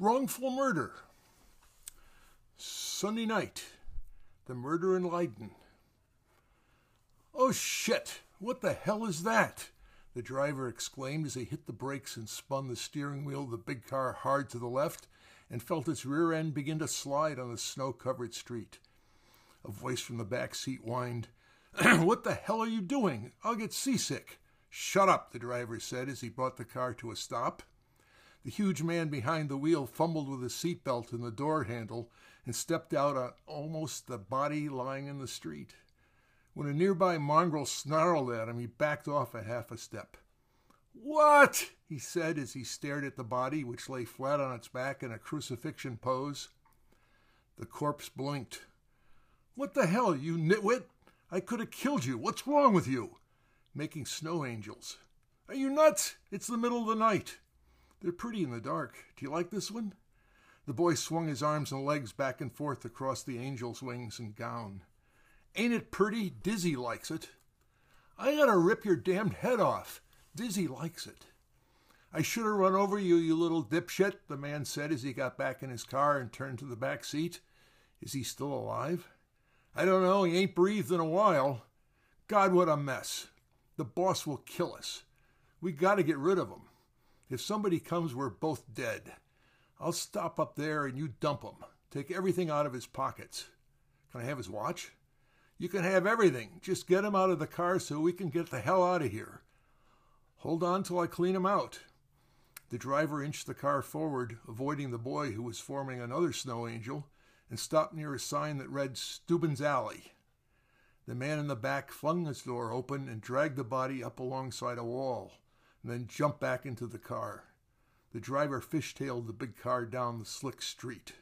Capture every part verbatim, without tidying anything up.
Wrongful murder. Sunday night. The murder in Leiden. "Oh shit! What the hell is that?" the driver exclaimed as he hit the brakes and spun the steering wheel of the big car hard to the left and felt its rear end begin to slide on the snow-covered street. A voice from the back seat whined, "What the hell are you doing? I'll get seasick." "Shut up," the driver said as he brought the car to a stop. The huge man behind the wheel fumbled with his seatbelt and the door handle and stepped out on almost the body lying in the street. When a nearby mongrel snarled at him, he backed off a half a step. "What?" he said as he stared at the body, which lay flat on its back in a crucifixion pose. The corpse blinked. "What the hell, you nitwit? I could have killed you. What's wrong with you?" Making snow angels. "Are you nuts? It's the middle of the night." "They're pretty in the dark. Do you like this one?" The boy swung his arms and legs back and forth across the angel's wings and gown. "Ain't it pretty? Dizzy likes it." "I gotta rip your damned head off. Dizzy likes it." "I should have run over you, you little dipshit," the man said as he got back in his car and turned to the back seat. "Is he still alive?" "I don't know. He ain't breathed in a while." "God, what a mess. The boss will kill us. We gotta get rid of him. If somebody comes, we're both dead. I'll stop up there and you dump him. Take everything out of his pockets." "Can I have his watch?" "You can have everything. Just get him out of the car so we can get the hell out of here." "Hold on till I clean him out." The driver inched the car forward, avoiding the boy who was forming another snow angel, and stopped near a sign that read Steuben's Alley. The man in the back flung his door open and dragged the body up alongside a wall, and then jumped back into the car. The driver fishtailed the big car down the slick street.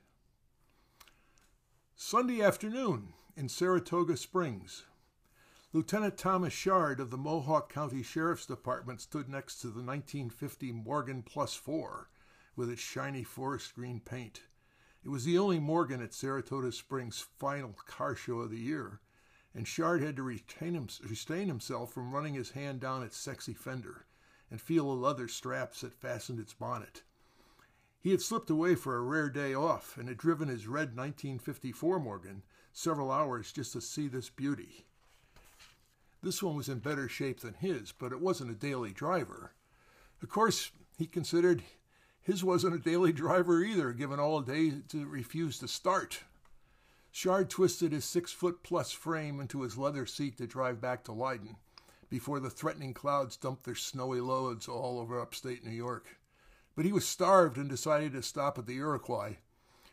Sunday afternoon. In Saratoga Springs. Lieutenant Thomas Shard of the Mohawk County Sheriff's Department stood next to the nineteen fifty Morgan Plus Four with its shiny forest green paint. It was the only Morgan at Saratoga Springs' final car show of the year, and Shard had to retain him, restrain himself from running his hand down its sexy fender and feel the leather straps that fastened its bonnet. He had slipped away for a rare day off and had driven his red nineteen fifty-four Morgan several hours just to see this beauty. This one was in better shape than his, but it wasn't a daily driver. Of course, he considered his wasn't a daily driver either, given all day to refuse to start. Shard twisted his six-foot-plus frame into his leather seat to drive back to Leiden before the threatening clouds dumped their snowy loads all over upstate New York. But he was starved and decided to stop at the Iroquois,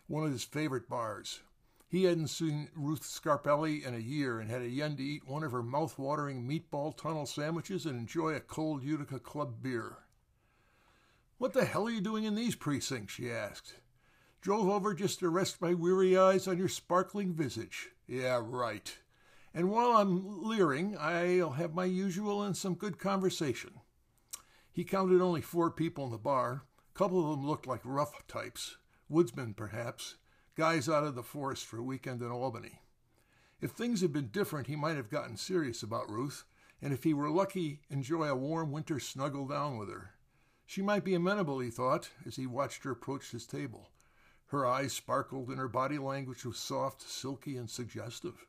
one of his favorite bars. He hadn't seen Ruth Scarpelli in a year and had a yen to eat one of her mouth-watering meatball tunnel sandwiches and enjoy a cold Utica Club beer. "What the hell are you doing in these precincts?" she asked. "Drove over just to rest my weary eyes on your sparkling visage." "Yeah, right. And while I'm leering, I'll have my usual and some good conversation." He counted only four people in the bar. A couple of them looked like rough types, woodsmen perhaps, guys out of the forest for a weekend in Albany. If things had been different, he might have gotten serious about Ruth, and if he were lucky, enjoy a warm winter snuggle down with her. She might be amenable, he thought, as he watched her approach his table. Her eyes sparkled, and her body language was soft, silky, and suggestive.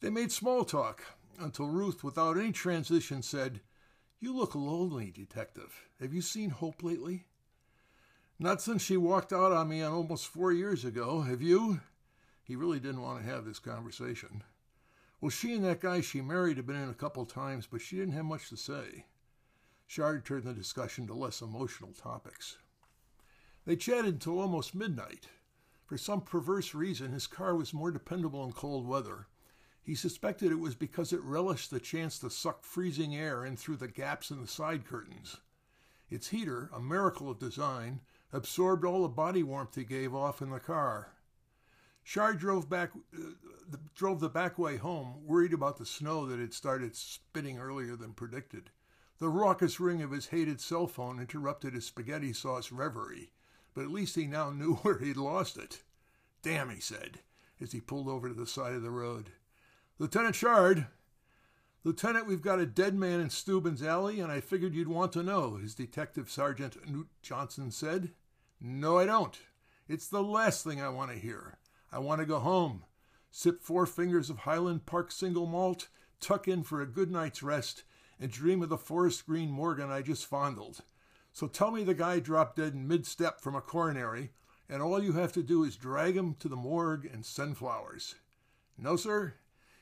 They made small talk, until Ruth, without any transition, said, "You look lonely, Detective. Have you seen Hope lately?" "Not since she walked out on me on almost four years ago. Have you?" He really didn't want to have this conversation. "Well, she and that guy she married had been in a couple times, but she didn't have much to say." Shard turned the discussion to less emotional topics. They chatted until almost midnight. For some perverse reason, his car was more dependable in cold weather. He suspected it was because it relished the chance to suck freezing air in through the gaps in the side curtains. Its heater, a miracle of design, absorbed all the body warmth he gave off in the car. Shard drove back, uh, the, drove the back way home, worried about the snow that had started spitting earlier than predicted. The raucous ring of his hated cell phone interrupted his spaghetti sauce reverie, but at least he now knew where he'd lost it. "Damn," he said, as he pulled over to the side of the road. "Lieutenant Shard." "Lieutenant, we've got a dead man in Steuben's Alley, and I figured you'd want to know," his detective sergeant Newt Johnson said. No, I don't. It's the last thing I want to hear. I want to go home, sip four fingers of Highland Park single malt, tuck in for a good night's rest, and dream of the forest green Morgan I just fondled. So tell me the guy dropped dead in mid-step from a coronary, and all you have to do is drag him to the morgue and send flowers. No, sir.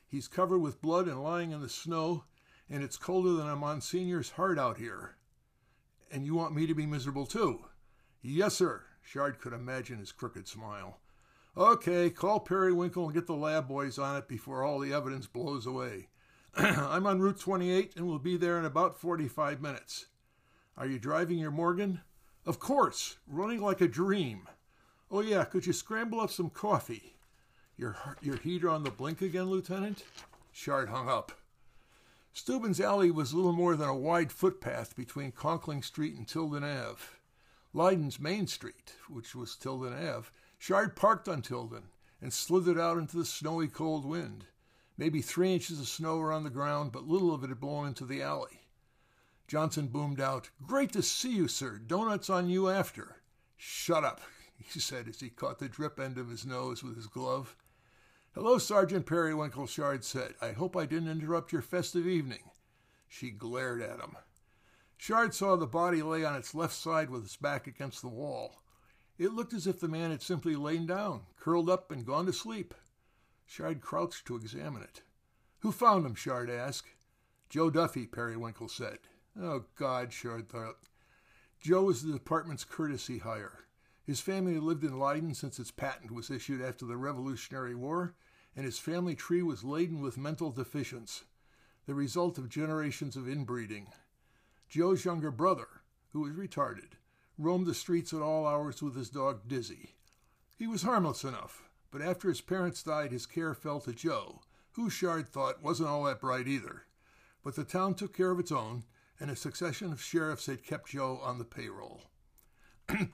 He's covered with blood and lying in the snow, and it's colder than a Monsignor's heart out here. And you want me to be miserable, too? Yes, sir. Shard could imagine his crooked smile. Okay, call Periwinkle and get the lab boys on it before all the evidence blows away. I'm on Route twenty-eight and will be there in about forty-five minutes. Are you driving your Morgan? Of course, running like a dream. Oh, yeah, could you scramble up some coffee? Your, your heater on the blink again, Lieutenant? Shard hung up. Steuben's Alley was little more than a wide footpath between Conkling Street and Tilden Avenue. Leiden's Main Street, which was Tilden Avenue, Shard parked on Tilden and slithered out into the snowy cold wind. Maybe three inches of snow were on the ground, but little of it had blown into the alley. Johnson boomed out, "Great to see you, sir. Donuts on you after." "Shut up," he said as he caught the drip end of his nose with his glove. "Hello, Sergeant Periwinkle," Shard said. "I hope I didn't interrupt your festive evening." She glared at him. Shard saw the body lay on its left side with its back against the wall. It looked as if the man had simply lain down, curled up, and gone to sleep. Shard crouched to examine it. "Who found him?" Shard asked. "Joe Duffy," Periwinkle said. Oh, God, Shard thought. Joe was the department's courtesy hire. His family had lived in Leiden since its patent was issued after the Revolutionary War, and his family tree was laden with mental deficients, the result of generations of inbreeding. Joe's younger brother, who was retarded, roamed the streets at all hours with his dog Dizzy. He was harmless enough, but after his parents died, his care fell to Joe, who, Shard thought, wasn't all that bright either. But the town took care of its own, and a succession of sheriffs had kept Joe on the payroll.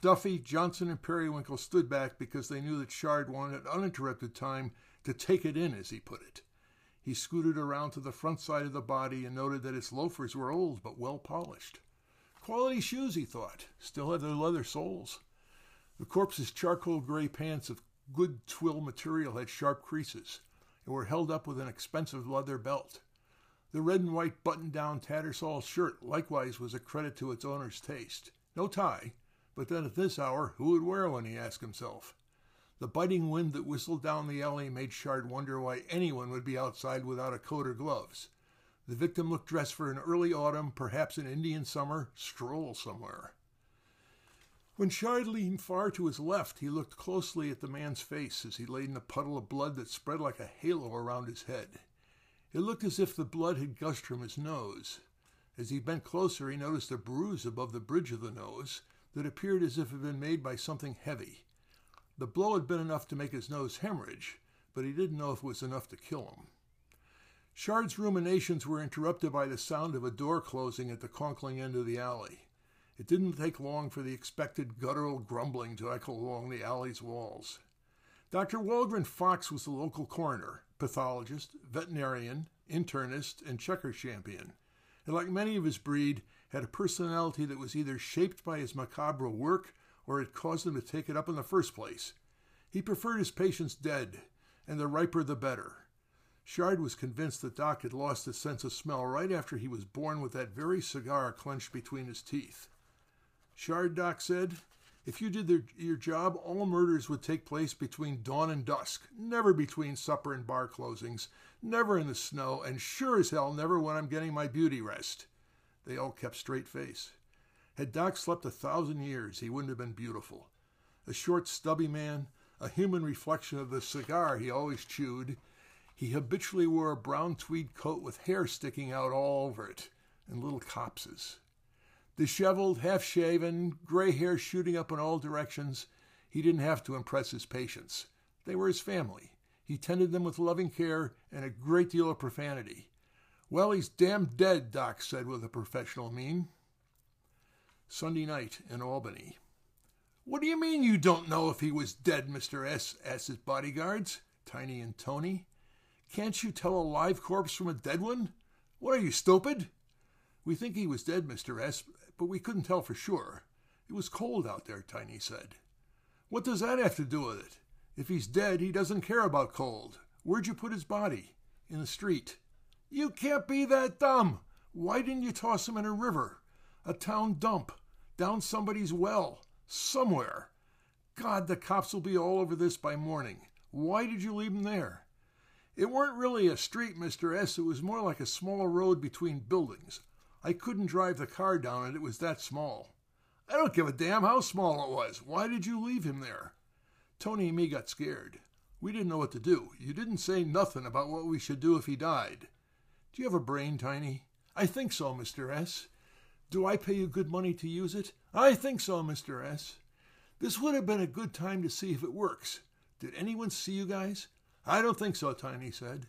Duffy, Johnson, and Periwinkle stood back because they knew that Shard wanted uninterrupted time to take it in, as he put it. He scooted around to the front side of the body and noted that its loafers were old but well polished. Quality shoes, he thought, still had their leather soles. The corpse's charcoal gray pants of good twill material had sharp creases and were held up with an expensive leather belt. The red and white button-down tattersall shirt likewise was a credit to its owner's taste. No tie, but then at this hour, who would wear one, he asked himself. The biting wind that whistled down the alley made Shard wonder why anyone would be outside without a coat or gloves. The victim looked dressed for an early autumn, perhaps an Indian summer, stroll somewhere. When Shard leaned far to his left, he looked closely at the man's face as he lay in a puddle of blood that spread like a halo around his head. It looked as if the blood had gushed from his nose. As he bent closer, he noticed a bruise above the bridge of the nose that appeared as if it had been made by something heavy. The blow had been enough to make his nose hemorrhage, but he didn't know if it was enough to kill him. Shard's ruminations were interrupted by the sound of a door closing at the Conkling end of the alley. It didn't take long for the expected guttural grumbling to echo along the alley's walls. Doctor Waldron Fox was the local coroner, pathologist, veterinarian, internist, and checker champion, and like many of his breed, had a personality that was either shaped by his macabre work or had caused him to take it up in the first place. He preferred his patients dead, and the riper the better. Shard was convinced that Doc had lost his sense of smell right after he was born with that very cigar clenched between his teeth. "Shard," Doc said, "if you did their, your job, all murders would take place between dawn and dusk, never between supper and bar closings, never in the snow, and sure as hell never when I'm getting my beauty rest." They all kept straight face. Had Doc slept a thousand years, he wouldn't have been beautiful. A short, stubby man, a human reflection of the cigar he always chewed, he habitually wore a brown tweed coat with hair sticking out all over it, and little copses. Disheveled, half-shaven, gray hair shooting up in all directions, he didn't have to impress his patients. They were his family. He tended them with loving care and a great deal of profanity. "Well, he's damn dead," Doc said with a professional mien. Sunday night in Albany. "What do you mean you don't know if he was dead, Mister S?" asked his bodyguards, Tiny and Tony. "Can't you tell a live corpse from a dead one? What are you, stupid?" "We think he was dead, Mister S, but we couldn't tell for sure. It was cold out there, Tiny said. What does that have to do with it? If he's dead, he doesn't care about cold. Where'd you put his body? In the street. You can't be that dumb. Why didn't you toss him in a river? A town dump. Down somebody's well. Somewhere. God, the cops will be all over this by morning. Why did you leave him there? It weren't really a street, Mister S. It was more like a small road between buildings. I couldn't drive the car down it. It was that small. I don't give a damn how small it was. Why did you leave him there? Tony and me got scared. We didn't know what to do. You didn't say nothing about what we should do if he died. Do you have a brain, Tiny? I think so, Mister S. Do I pay you good money to use it? I think so, Mister S. This would have been a good time to see if it works. Did anyone see you guys? I don't think so, Tiny said.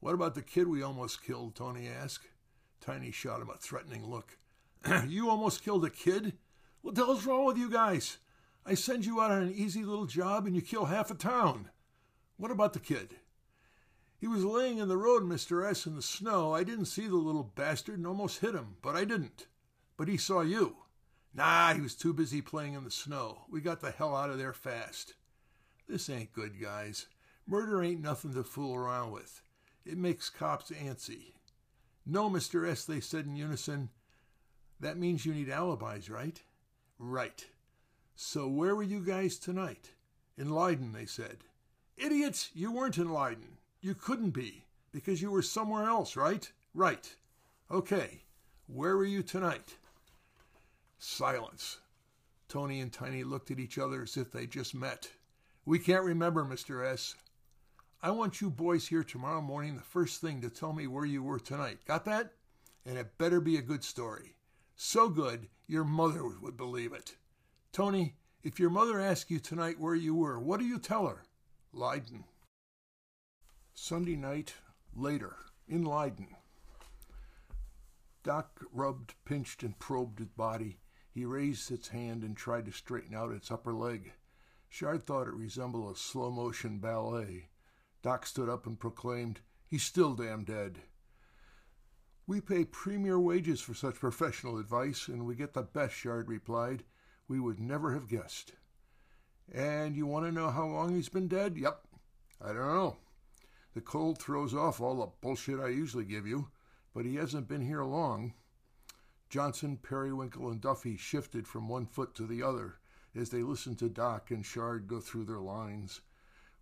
What about the kid we almost killed, Tony asked. Tiny shot him a threatening look. You almost killed a kid? What the hell's wrong with you guys? I send you out on an easy little job and you kill half a town. What about the kid? He was laying in the road, Mister S., in the snow. I didn't see the little bastard and almost hit him, but I didn't. But he saw you. Nah, he was too busy playing in the snow. We got the hell out of there fast. This ain't good, guys. Murder ain't nothing to fool around with. It makes cops antsy. No, Mister S., they said in unison. That means you need alibis, right? Right. So where were you guys tonight? In Leiden, they said. Idiots, you weren't in Leiden. You couldn't be, because you were somewhere else, right? Right. Okay, where were you tonight? Silence. Tony and Tiny looked at each other as if they just met. We can't remember, Mister S. I want you boys here tomorrow morning the first thing to tell me where you were tonight. Got that? And it better be a good story. So good, your mother would believe it. Tony, if your mother asks you tonight where you were, what do you tell her? Leiden. Sunday night, later, in Leiden. Doc rubbed, pinched, and probed its body. He raised its hand and tried to straighten out its upper leg. Shard thought it resembled a slow-motion ballet. Doc stood up and proclaimed, "He's still damn dead." "We pay premier wages for such professional advice, and we get the best," Shard replied. "We would never have guessed." "And you want to know how long he's been dead?" "Yep." "I don't know. The cold throws off all the bullshit I usually give you, but he hasn't been here long." Johnson, Periwinkle, and Duffy shifted from one foot to the other as they listened to Doc and Shard go through their lines.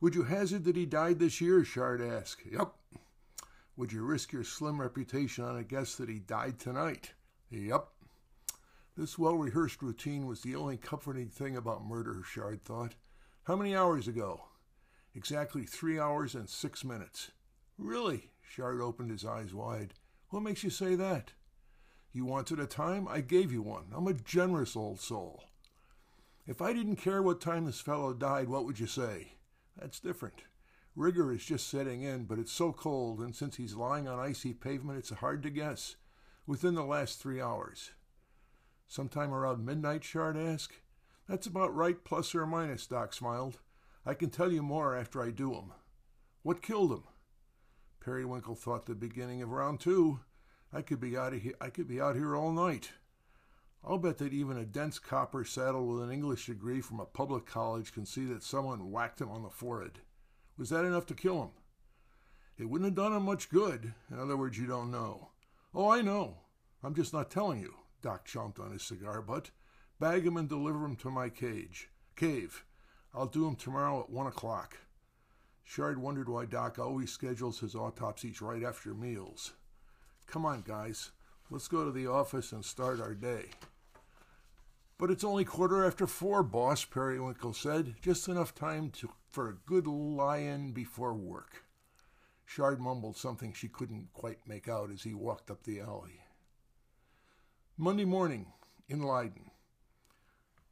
"Would you hazard that he died this year?" Shard asked. "Yep." "Would you risk your slim reputation on a guess that he died tonight?" "Yep." This well-rehearsed routine was the only comforting thing about murder, Shard thought. "How many hours ago?" "Exactly three hours and six minutes. "Really?" Shard opened his eyes wide. "What makes you say that?" "You wanted a time? I gave you one. I'm a generous old soul." "If I didn't care what time this fellow died, what would you say?" "That's different. Rigor is just setting in, but it's so cold, and since he's lying on icy pavement, it's hard to guess. Within the last three hours. "Sometime around midnight?" Shard asked. "That's about right, plus or minus," Doc smiled. "I can tell you more after I do him." "What killed him?" Periwinkle thought the beginning of round two. I could be out of here I could be out here all night. I'll bet that even a dense copper saddled with an English degree from a public college can see that someone whacked him on the forehead. Was that enough to kill him?" "It wouldn't have done him much good. In other words, you don't know." "Oh, I know. I'm just not telling you." Doc chomped on his cigar butt. "Bag him and deliver him to my cage. Cave. I'll do him tomorrow at one o'clock." Shard wondered why Doc always schedules his autopsies right after meals. "Come on, guys. Let's go to the office and start our day." "But it's only quarter after four, boss," Periwinkle said. "Just enough time to, for a good lie-in before work." Shard mumbled something she couldn't quite make out as he walked up the alley. Monday morning, in Leiden.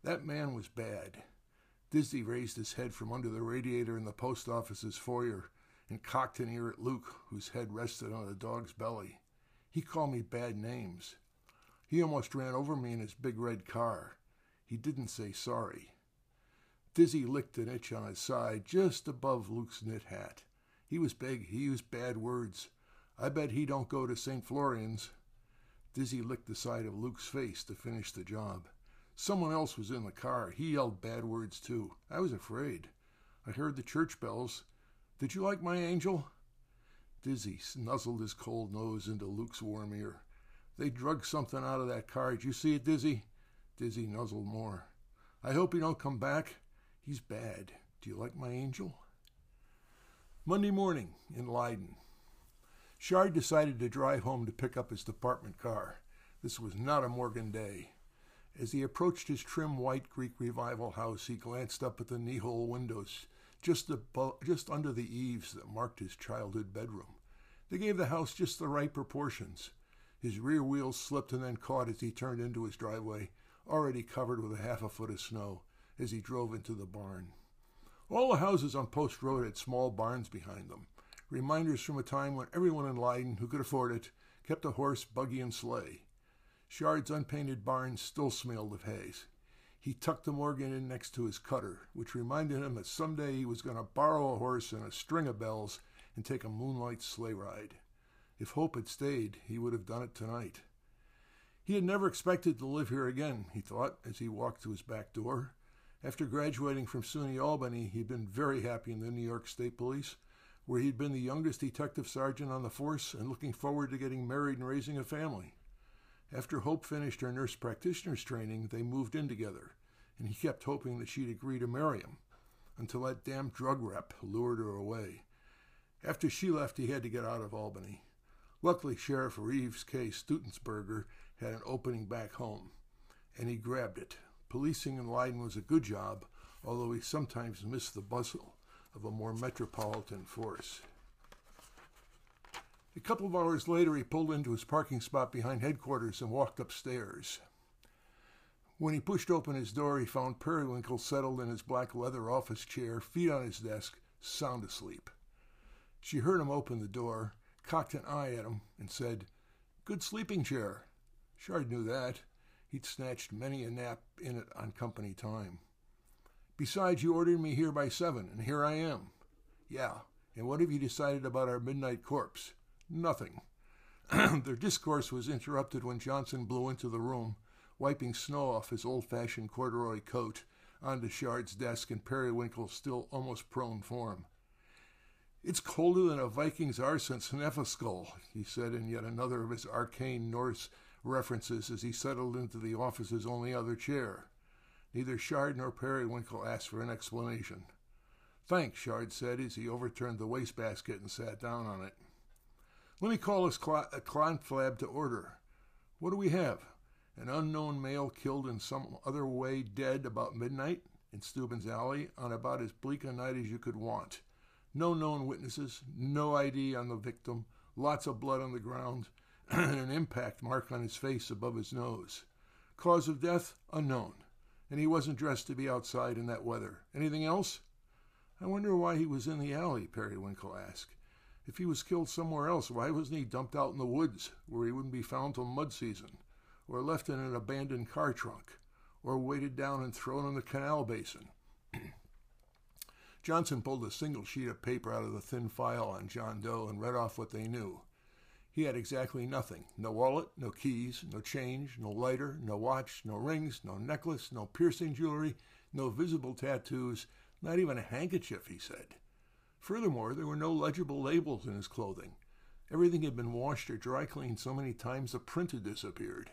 That man was bad. Disney raised his head from under the radiator in the post office's foyer and cocked an ear at Luke, whose head rested on a dog's belly. "He called me bad names. He almost ran over me in his big red car. He didn't say sorry." Dizzy licked an itch on his side just above Luke's knit hat. "He was big. He used bad words. I bet he don't go to Saint Florian's." Dizzy licked the side of Luke's face to finish the job. Someone else was in the car. He yelled bad words, too. I was afraid. I heard the church bells. Did you like my angel? Dizzy nuzzled his cold nose into Luke's warm ear. They drug something out of that car. Did you see it, Dizzy? Dizzy nuzzled more. I hope he don't come back. He's bad. Do you like my angel? Monday morning in Leiden. Shard decided to drive home to pick up his department car. This was not a Morgan day. As he approached his trim white Greek revival house, he glanced up at the knee-hole windows just above, just under the eaves that marked his childhood bedroom. They gave the house just the right proportions. His rear wheels slipped and then caught as he turned into his driveway, already covered with a half a foot of snow, as he drove into the barn. All the houses on Post Road had small barns behind them, reminders from a time when everyone in Leiden who could afford it kept a horse, buggy, and sleigh. Shard's unpainted barn still smelled of hay. He tucked the Morgan in next to his cutter, which reminded him that someday he was going to borrow a horse and a string of bells and take a moonlight sleigh ride. If hope had stayed, he would have done it tonight. He had never expected to live here again, he thought, as he walked to his back door. After graduating from SUNY Albany, he'd been very happy in the New York State Police, where he'd been the youngest detective sergeant on the force and looking forward to getting married and raising a family. After Hope finished her nurse practitioner's training, they moved in together, and he kept hoping that she'd agree to marry him, until that damn drug rep lured her away. After she left, he had to get out of Albany. Luckily, Sheriff Reeves K. Stutzenberger had an opening back home, and he grabbed it. Policing in Leiden was a good job, although he sometimes missed the bustle of a more metropolitan force. A couple of hours later, he pulled into his parking spot behind headquarters and walked upstairs. When he pushed open his door, he found Periwinkle settled in his black leather office chair, feet on his desk, sound asleep. She heard him open the door, cocked an eye at him, and said, "Good sleeping chair." Shard knew that. He'd snatched many a nap in it on company time. "Besides, you ordered me here by seven, and here I am." "Yeah, and what have you decided about our midnight corpse?" "Nothing." Their discourse was interrupted when Johnson blew into the room, wiping snow off his old-fashioned corduroy coat onto Shard's desk and Periwinkle's still almost prone form. "It's colder than a Viking's arse in Sneffelskull," he said in yet another of his arcane Norse references as he settled into the office's only other chair. Neither Shard nor Periwinkle asked for an explanation. "Thanks," Shard said as he overturned the wastebasket and sat down on it. "Let me call this conflab to order. What do we have? An unknown male killed in some other way, dead about midnight in Steuben's Alley on about as bleak a night as you could want. No known witnesses, no I D on the victim, lots of blood on the ground, and an impact mark on his face above his nose. Cause of death, unknown. And he wasn't dressed to be outside in that weather. Anything else?" "I wonder why he was in the alley," Periwinkle asked. "If he was killed somewhere else, why wasn't he dumped out in the woods, where he wouldn't be found till mud season, or left in an abandoned car trunk, or weighted down and thrown in the canal basin?" Johnson pulled a single sheet of paper out of the thin file on John Doe and read off what they knew. He had exactly nothing. No wallet, no keys, no change, no lighter, no watch, no rings, no necklace, no piercing jewelry, no visible tattoos, not even a handkerchief, he said. Furthermore, there were no legible labels in his clothing. Everything had been washed or dry cleaned so many times the print had disappeared.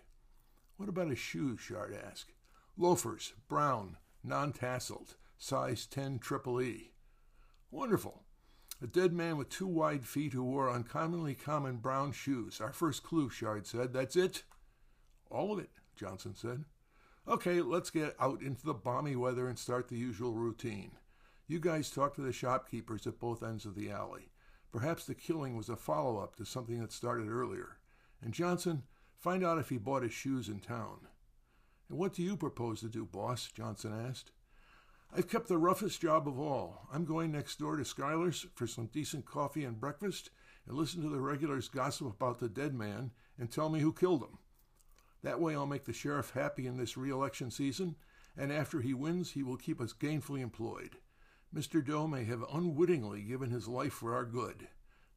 "What about his shoes?" Shard asked. "Loafers, brown, non-tasseled, size ten triple E." "Wonderful. A dead man with two wide feet who wore uncommonly common brown shoes. Our first clue," Shard said. "That's it?" "All of it," Johnson said. "Okay, let's get out into the balmy weather and start the usual routine. You guys talk to the shopkeepers at both ends of the alley. Perhaps the killing was a follow-up to something that started earlier. And Johnson, find out if he bought his shoes in town." "And what do you propose to do, boss?" Johnson asked. "I've kept the roughest job of all. I'm going next door to Schuyler's for some decent coffee and breakfast and listen to the regulars gossip about the dead man and tell me who killed him. That way I'll make the sheriff happy in this re-election season, and after he wins, he will keep us gainfully employed. Mister Doe may have unwittingly given his life for our good.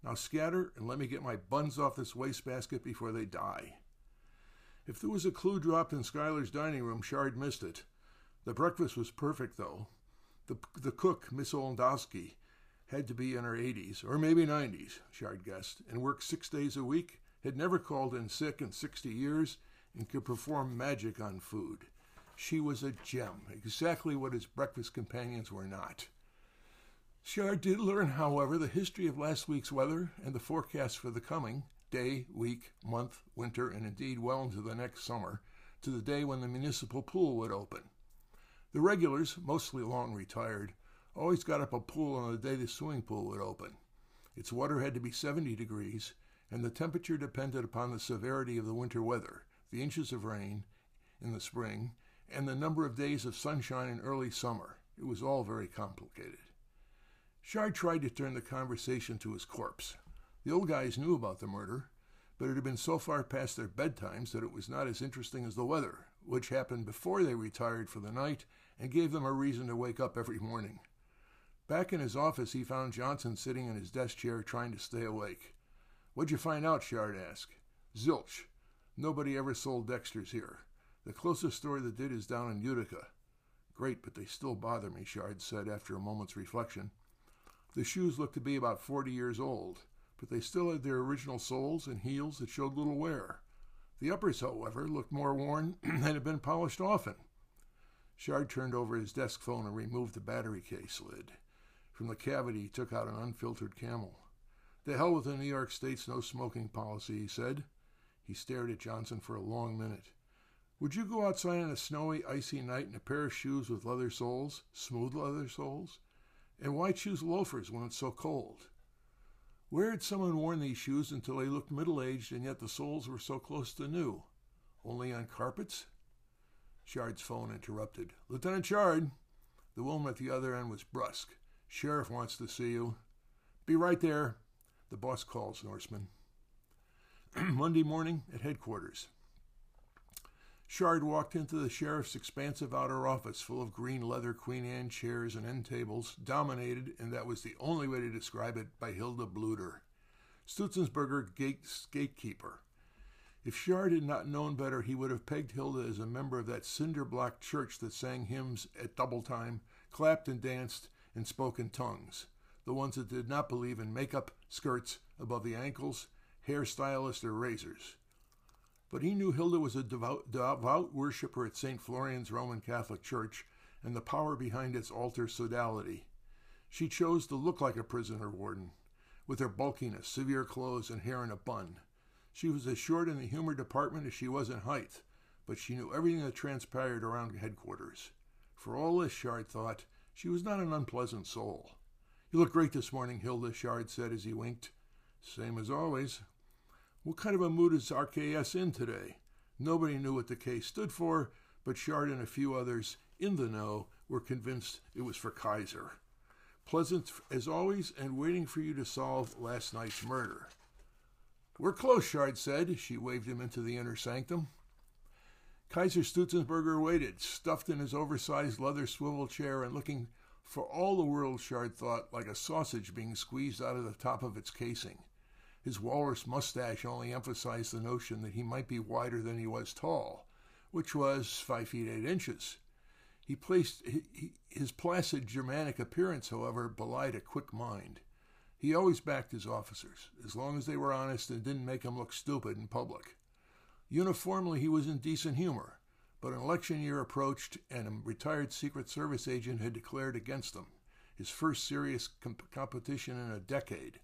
Now scatter and let me get my buns off this wastebasket before they die." If there was a clue dropped in Schuyler's dining room, Shard missed it. The breakfast was perfect, though. The, the cook, Miss Olandowski, had to be in her eighties, or maybe nineties, Shard guessed, and worked six days a week, had never called in sick in sixty years, and could perform magic on food. She was a gem, exactly what his breakfast companions were not. Shard did learn, however, the history of last week's weather and the forecast for the coming day, week, month, winter, and indeed well into the next summer, to the day when the municipal pool would open. The regulars, mostly long retired, always got up a pool on the day the swimming pool would open. Its water had to be seventy degrees, and the temperature depended upon the severity of the winter weather, the inches of rain in the spring, and the number of days of sunshine in early summer. It was all very complicated. Shard tried to turn the conversation to his corpse. The old guys knew about the murder, but it had been so far past their bedtimes that it was not as interesting as the weather, which happened before they retired for the night and gave them a reason to wake up every morning. Back in his office, he found Johnson sitting in his desk chair trying to stay awake. "What'd you find out?" Shard asked. "Zilch. Nobody ever sold Dexters here. The closest store that did is down in Utica." "Great, but they still bother me," Shard said after a moment's reflection. The shoes looked to be about forty years old, but they still had their original soles and heels that showed little wear. The uppers, however, looked more worn and had been polished often. Shard turned over his desk phone and removed the battery case lid. From the cavity he took out an unfiltered Camel. "The hell with the New York State's no-smoking policy," he said. He stared at Johnson for a long minute. "Would you go outside on a snowy, icy night in a pair of shoes with leather soles, smooth leather soles? And why choose loafers when it's so cold?" Where had someone worn these shoes until they looked middle-aged and yet the soles were so close to new? Only on carpets? Shard's phone interrupted. "Lieutenant Shard!" The woman at the other end was brusque. "Sheriff wants to see you." "Be right there. The boss calls, Norseman." Monday morning at headquarters. Shard walked into the sheriff's expansive outer office full of green leather Queen Anne chairs and end tables, dominated, and that was the only way to describe it, by Hilda Bluter, Stutzenberger gate's gatekeeper. If Shard had not known better, he would have pegged Hilda as a member of that cinder-block church that sang hymns at double time, clapped and danced, and spoke in tongues, the ones that did not believe in makeup, skirts above the ankles, hairstylists, or razors. But he knew Hilda was a devout, devout worshipper at Saint Florian's Roman Catholic Church and the power behind its altar sodality. She chose to look like a prisoner warden, with her bulkiness, severe clothes, and hair in a bun. She was as short in the humor department as she was in height, but she knew everything that transpired around headquarters. For all this, Shard thought, she was not an unpleasant soul. "You look great this morning, Hilda," Shard said as he winked. "Same as always." "What kind of a mood is R K S in today?" Nobody knew what the case stood for, but Shard and a few others in the know were convinced it was for Kaiser. "Pleasant as always, and waiting for you to solve last night's murder." "We're close," Shard said. She waved him into the inner sanctum. Kaiser Stutzenberger waited, stuffed in his oversized leather swivel chair and looking for all the world, Shard thought, like a sausage being squeezed out of the top of its casing. His walrus mustache only emphasized the notion that he might be wider than he was tall, which was five feet eight inches. He placed his placid Germanic appearance, however, belied a quick mind. He always backed his officers, as long as they were honest and didn't make him look stupid in public. Uniformly, he was in decent humor, but an election year approached, and a retired Secret Service agent had declared against him, his first serious comp competition in a decade.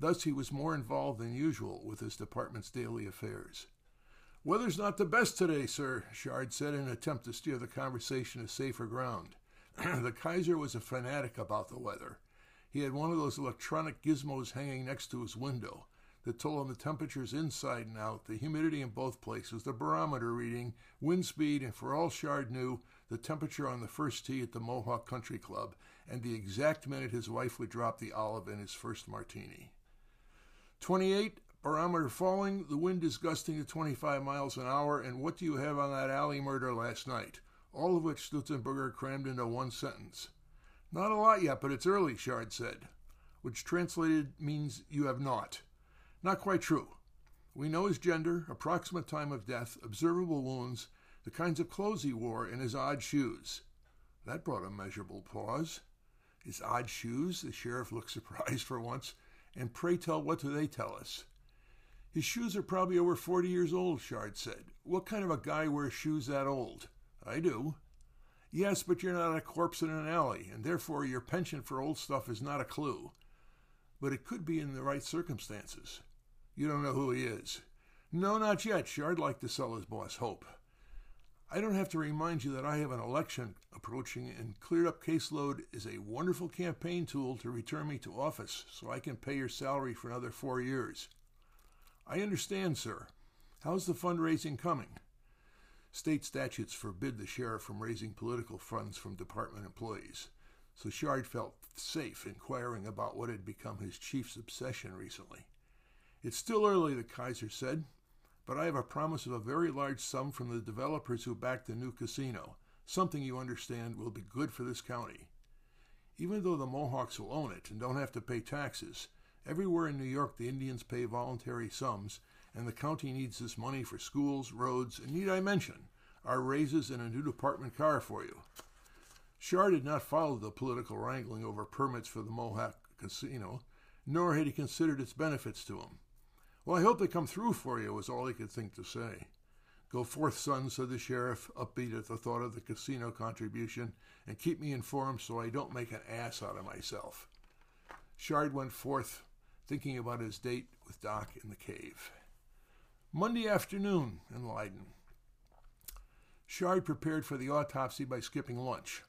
Thus he was more involved than usual with his department's daily affairs. "Weather's not the best today, sir," Shard said in an attempt to steer the conversation to safer ground. The Kaiser was a fanatic about the weather. He had one of those electronic gizmos hanging next to his window that told him the temperatures inside and out, the humidity in both places, the barometer reading, wind speed, and for all Shard knew, the temperature on the first tee at the Mohawk Country Club, and the exact minute his wife would drop the olive in his first martini. twenty-eight, barometer falling, the wind is gusting to twenty-five miles an hour, and what do you have on that alley murder last night?" All of which Stutzenberger crammed into one sentence. "Not a lot yet, but it's early," Shard said, which translated means you have naught. "Not quite true. We know his gender, approximate time of death, observable wounds, the kinds of clothes he wore, and his odd shoes. That brought a measurable pause. His odd shoes? The sheriff looked surprised for once. And pray tell, what do they tell us? His shoes are probably over forty years old, Shard said. What kind of a guy wears shoes that old? I do. Yes, but you're not a corpse in an alley, and therefore your penchant for old stuff is not a clue. But it could be in the right circumstances. You don't know who he is. No, not yet. Shard liked to sell his boss hope. I don't have to remind you that I have an election approaching, and cleared-up caseload is a wonderful campaign tool to return me to office so I can pay your salary for another four years. I understand, sir. How's the fundraising coming? State statutes forbid the sheriff from raising political funds from department employees, so Shard felt safe inquiring about what had become his chief's obsession recently. It's still early, the Kaiser said, but I have a promise of a very large sum from the developers who backed the new casino, something you understand will be good for this county. Even though the Mohawks will own it and don't have to pay taxes, everywhere in New York the Indians pay voluntary sums, and the county needs this money for schools, roads, and need I mention, our raises and a new department car for you. Shard had not followed the political wrangling over permits for the Mohawk Casino, nor had he considered its benefits to him. Well, I hope they come through for you, was all he could think to say. Go forth, son, said the sheriff, upbeat at the thought of the casino contribution, and keep me informed so I don't make an ass out of myself. Shard went forth, thinking about his date with Doc in the cave. Monday afternoon in Leiden. Shard prepared for the autopsy by skipping lunch.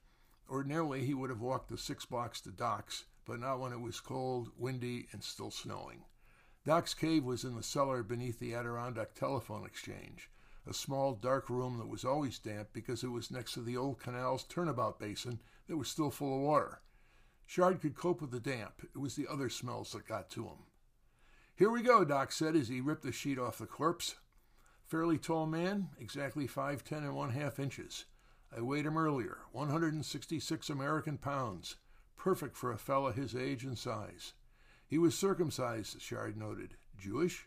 Ordinarily, he would have walked the six blocks to Doc's, but not when it was cold, windy, and still snowing. Doc's cave was in the cellar beneath the Adirondack Telephone Exchange, a small, dark room that was always damp because it was next to the old canal's turnabout basin that was still full of water. Shard could cope with the damp. It was the other smells that got to him. Here we go, Doc said as he ripped the sheet off the corpse. Fairly tall man, exactly five ten and one half inches. I weighed him earlier, one hundred sixty-six American pounds, perfect for a fella his age and size. He was circumcised, Shard noted. Jewish?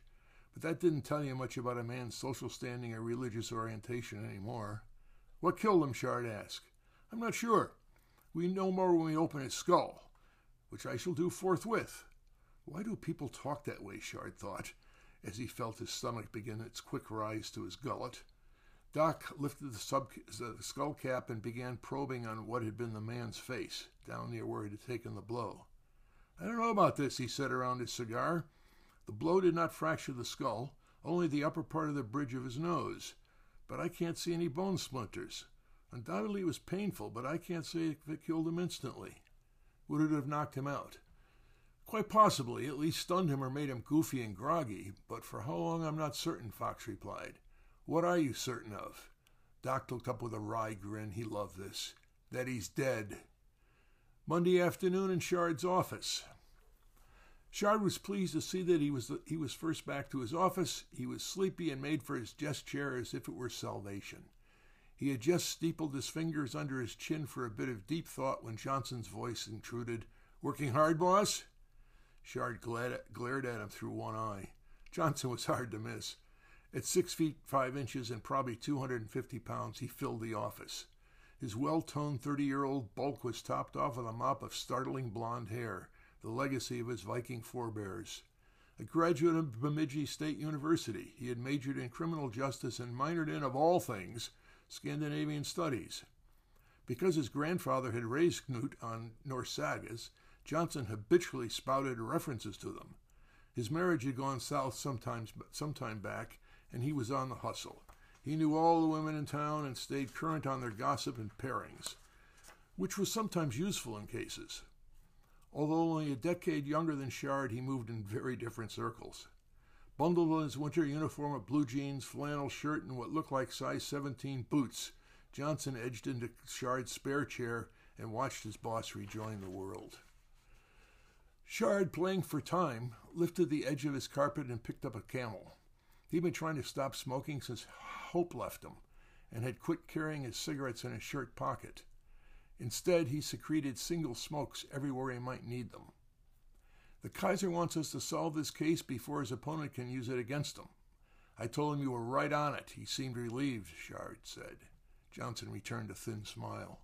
But that didn't tell you much about a man's social standing or religious orientation anymore. What killed him, Shard asked. I'm not sure. We know more when we open his skull, which I shall do forthwith. Why do people talk that way, Shard thought, as he felt his stomach begin its quick rise to his gullet. Doc lifted the, sub the skull cap and began probing on what had been the man's face, down near where it had taken the blow. I don't know about this, he said around his cigar. The blow did not fracture the skull, only the upper part of the bridge of his nose. But I can't see any bone splinters. Undoubtedly it was painful, but I can't say if it killed him instantly. Would it have knocked him out? Quite possibly, at least stunned him or made him goofy and groggy, but for how long I'm not certain, Fox replied. What are you certain of? Doc looked up with a wry grin. He loved this. That he's dead. Monday afternoon in Shard's office. Shard was pleased to see that he was, the, he was first back to his office. He was sleepy and made for his desk chair as if it were salvation. He had just steepled his fingers under his chin for a bit of deep thought when Johnson's voice intruded. Working hard, boss? Shard glared at him through one eye. Johnson was hard to miss. At six feet five inches and probably two hundred fifty pounds, he filled the office. His well-toned thirty-year-old bulk was topped off with a mop of startling blonde hair, the legacy of his Viking forebears. A graduate of Bemidji State University, he had majored in criminal justice and minored in, of all things, Scandinavian studies. Because his grandfather had raised Knut on Norse sagas, Johnson habitually spouted references to them. His marriage had gone south sometimes, some time back, and he was on the hustle. He knew all the women in town and stayed current on their gossip and pairings, which was sometimes useful in cases. Although only a decade younger than Shard, he moved in very different circles. Bundled in his winter uniform of blue jeans, flannel shirt, and what looked like size seventeen boots, Johnson edged into Shard's spare chair and watched his boss rejoin the world. Shard, playing for time, lifted the edge of his carpet and picked up a Camel. He'd been trying to stop smoking since Hope left him and had quit carrying his cigarettes in his shirt pocket. Instead, he secreted single smokes everywhere he might need them. The Kaiser wants us to solve this case before his opponent can use it against him, I told him you were right on it. He seemed relieved, Shard said. Johnson returned a thin smile.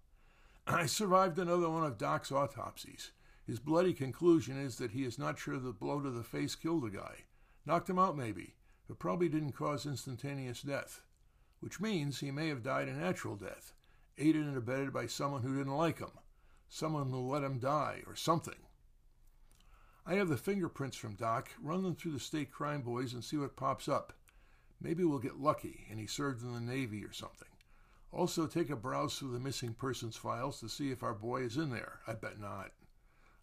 I survived another one of Doc's autopsies. His bloody conclusion is that he is not sure the blow to the face killed the guy. Knocked him out, maybe, but probably didn't cause instantaneous death. Which means he may have died a natural death, aided and abetted by someone who didn't like him, someone who let him die, or something. I have the fingerprints from Doc. Run them through the state crime boys and see what pops up. Maybe we'll get lucky, and he served in the Navy or something. Also take a browse through the missing persons files to see if our boy is in there. I bet not.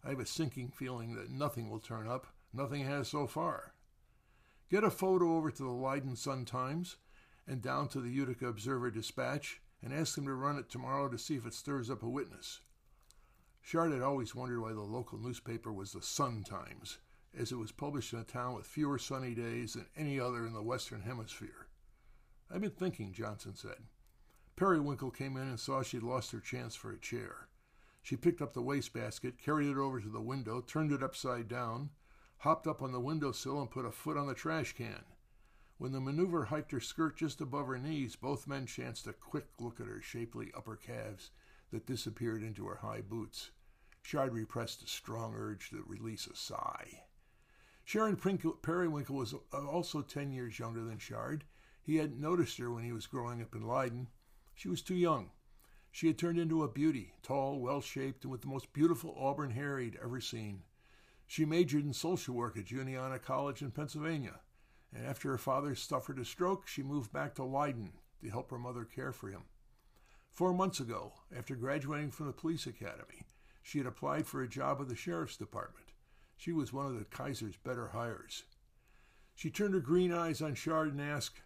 I have a sinking feeling that nothing will turn up. Nothing has so far. Get a photo over to the Leiden Sun-Times and down to the Utica Observer Dispatch and ask them to run it tomorrow to see if it stirs up a witness. Shard had always wondered why the local newspaper was the Sun-Times, as it was published in a town with fewer sunny days than any other in the Western Hemisphere. I've been thinking, Johnson said. Periwinkle came in and saw she'd lost her chance for a chair. She picked up the wastebasket, carried it over to the window, turned it upside down, hopped up on the windowsill and put a foot on the trash can. When the maneuver hiked her skirt just above her knees, both men chanced a quick look at her shapely upper calves that disappeared into her high boots. Shard repressed a strong urge to release a sigh. Sharon Periwinkle was also ten years younger than Shard. He hadn't noticed her when he was growing up in Leiden. She was too young. She had turned into a beauty, tall, well-shaped, and with the most beautiful auburn hair he'd ever seen. She majored in social work at Juniata College in Pennsylvania, and after her father suffered a stroke, she moved back to Wyden to help her mother care for him. Four months ago, after graduating from the police academy, she had applied for a job with the Sheriff's Department. She was one of the Kaiser's better hires. She turned her green eyes on Shard and asked,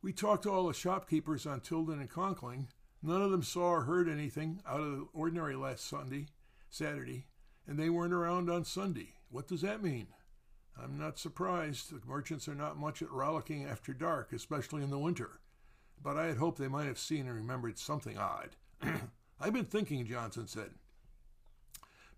"We talked to all the shopkeepers on Tilden and Conkling. None of them saw or heard anything out of the ordinary last Sunday, Saturday, and they weren't around on Sunday. What does that mean?" "I'm not surprised. The merchants are not much at rollicking after dark, especially in the winter. But I had hoped they might have seen and remembered something odd." "I've been thinking," Johnson said.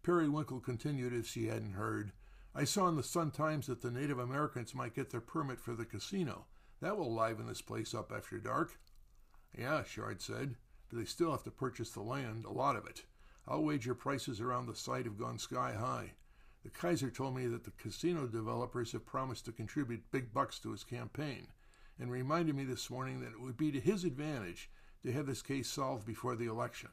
Periwinkle continued, if she hadn't heard. "I saw in the Sun-Times that the Native Americans might get their permit for the casino. That will liven this place up after dark." "Yeah," Shard said, "but they still have to purchase the land, a lot of it. I'll wager prices around the site have gone sky high. The Kaiser told me that the casino developers have promised to contribute big bucks to his campaign, and reminded me this morning that it would be to his advantage to have this case solved before the election."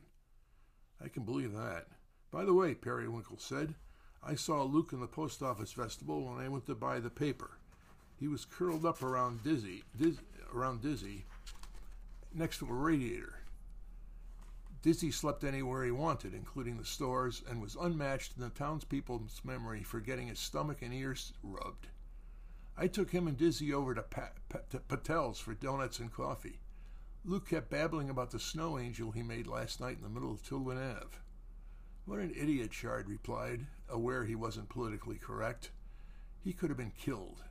"I can believe that. By the way," Periwinkle said, "I saw Luke in the post office vestibule when I went to buy the paper. He was curled up around Dizzy, Diz, around Dizzy, next to a radiator. Dizzy slept anywhere he wanted, including the stores, and was unmatched in the townspeople's memory for getting his stomach and ears rubbed. I took him and Dizzy over to, pa pa to Patel's for donuts and coffee. Luke kept babbling about the snow angel he made last night in the middle of Tilden Avenue. "What an idiot," Shard replied, aware he wasn't politically correct. "He could have been killed.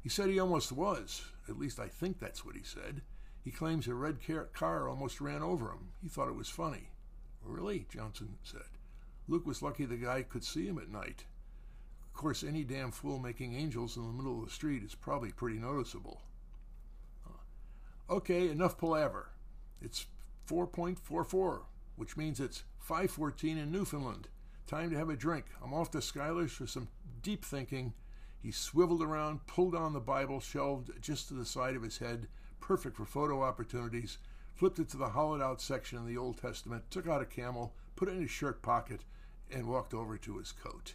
He said he almost was. At least I think that's what he said. He claims a red car almost ran over him. He thought it was funny." "Really?" Johnson said. "Luke was lucky the guy could see him at night. Of course, any damn fool making angels in the middle of the street is probably pretty noticeable." "Okay, enough palaver. It's four point four four, which means it's five fourteen in Newfoundland. Time to have a drink. I'm off to Schuyler's for some deep thinking." He swiveled around, pulled down the Bible, shelved just to the side of his head, perfect for photo opportunities, flipped it to the hollowed-out section of the Old Testament, took out a camel, put it in his shirt pocket, and walked over to his coat.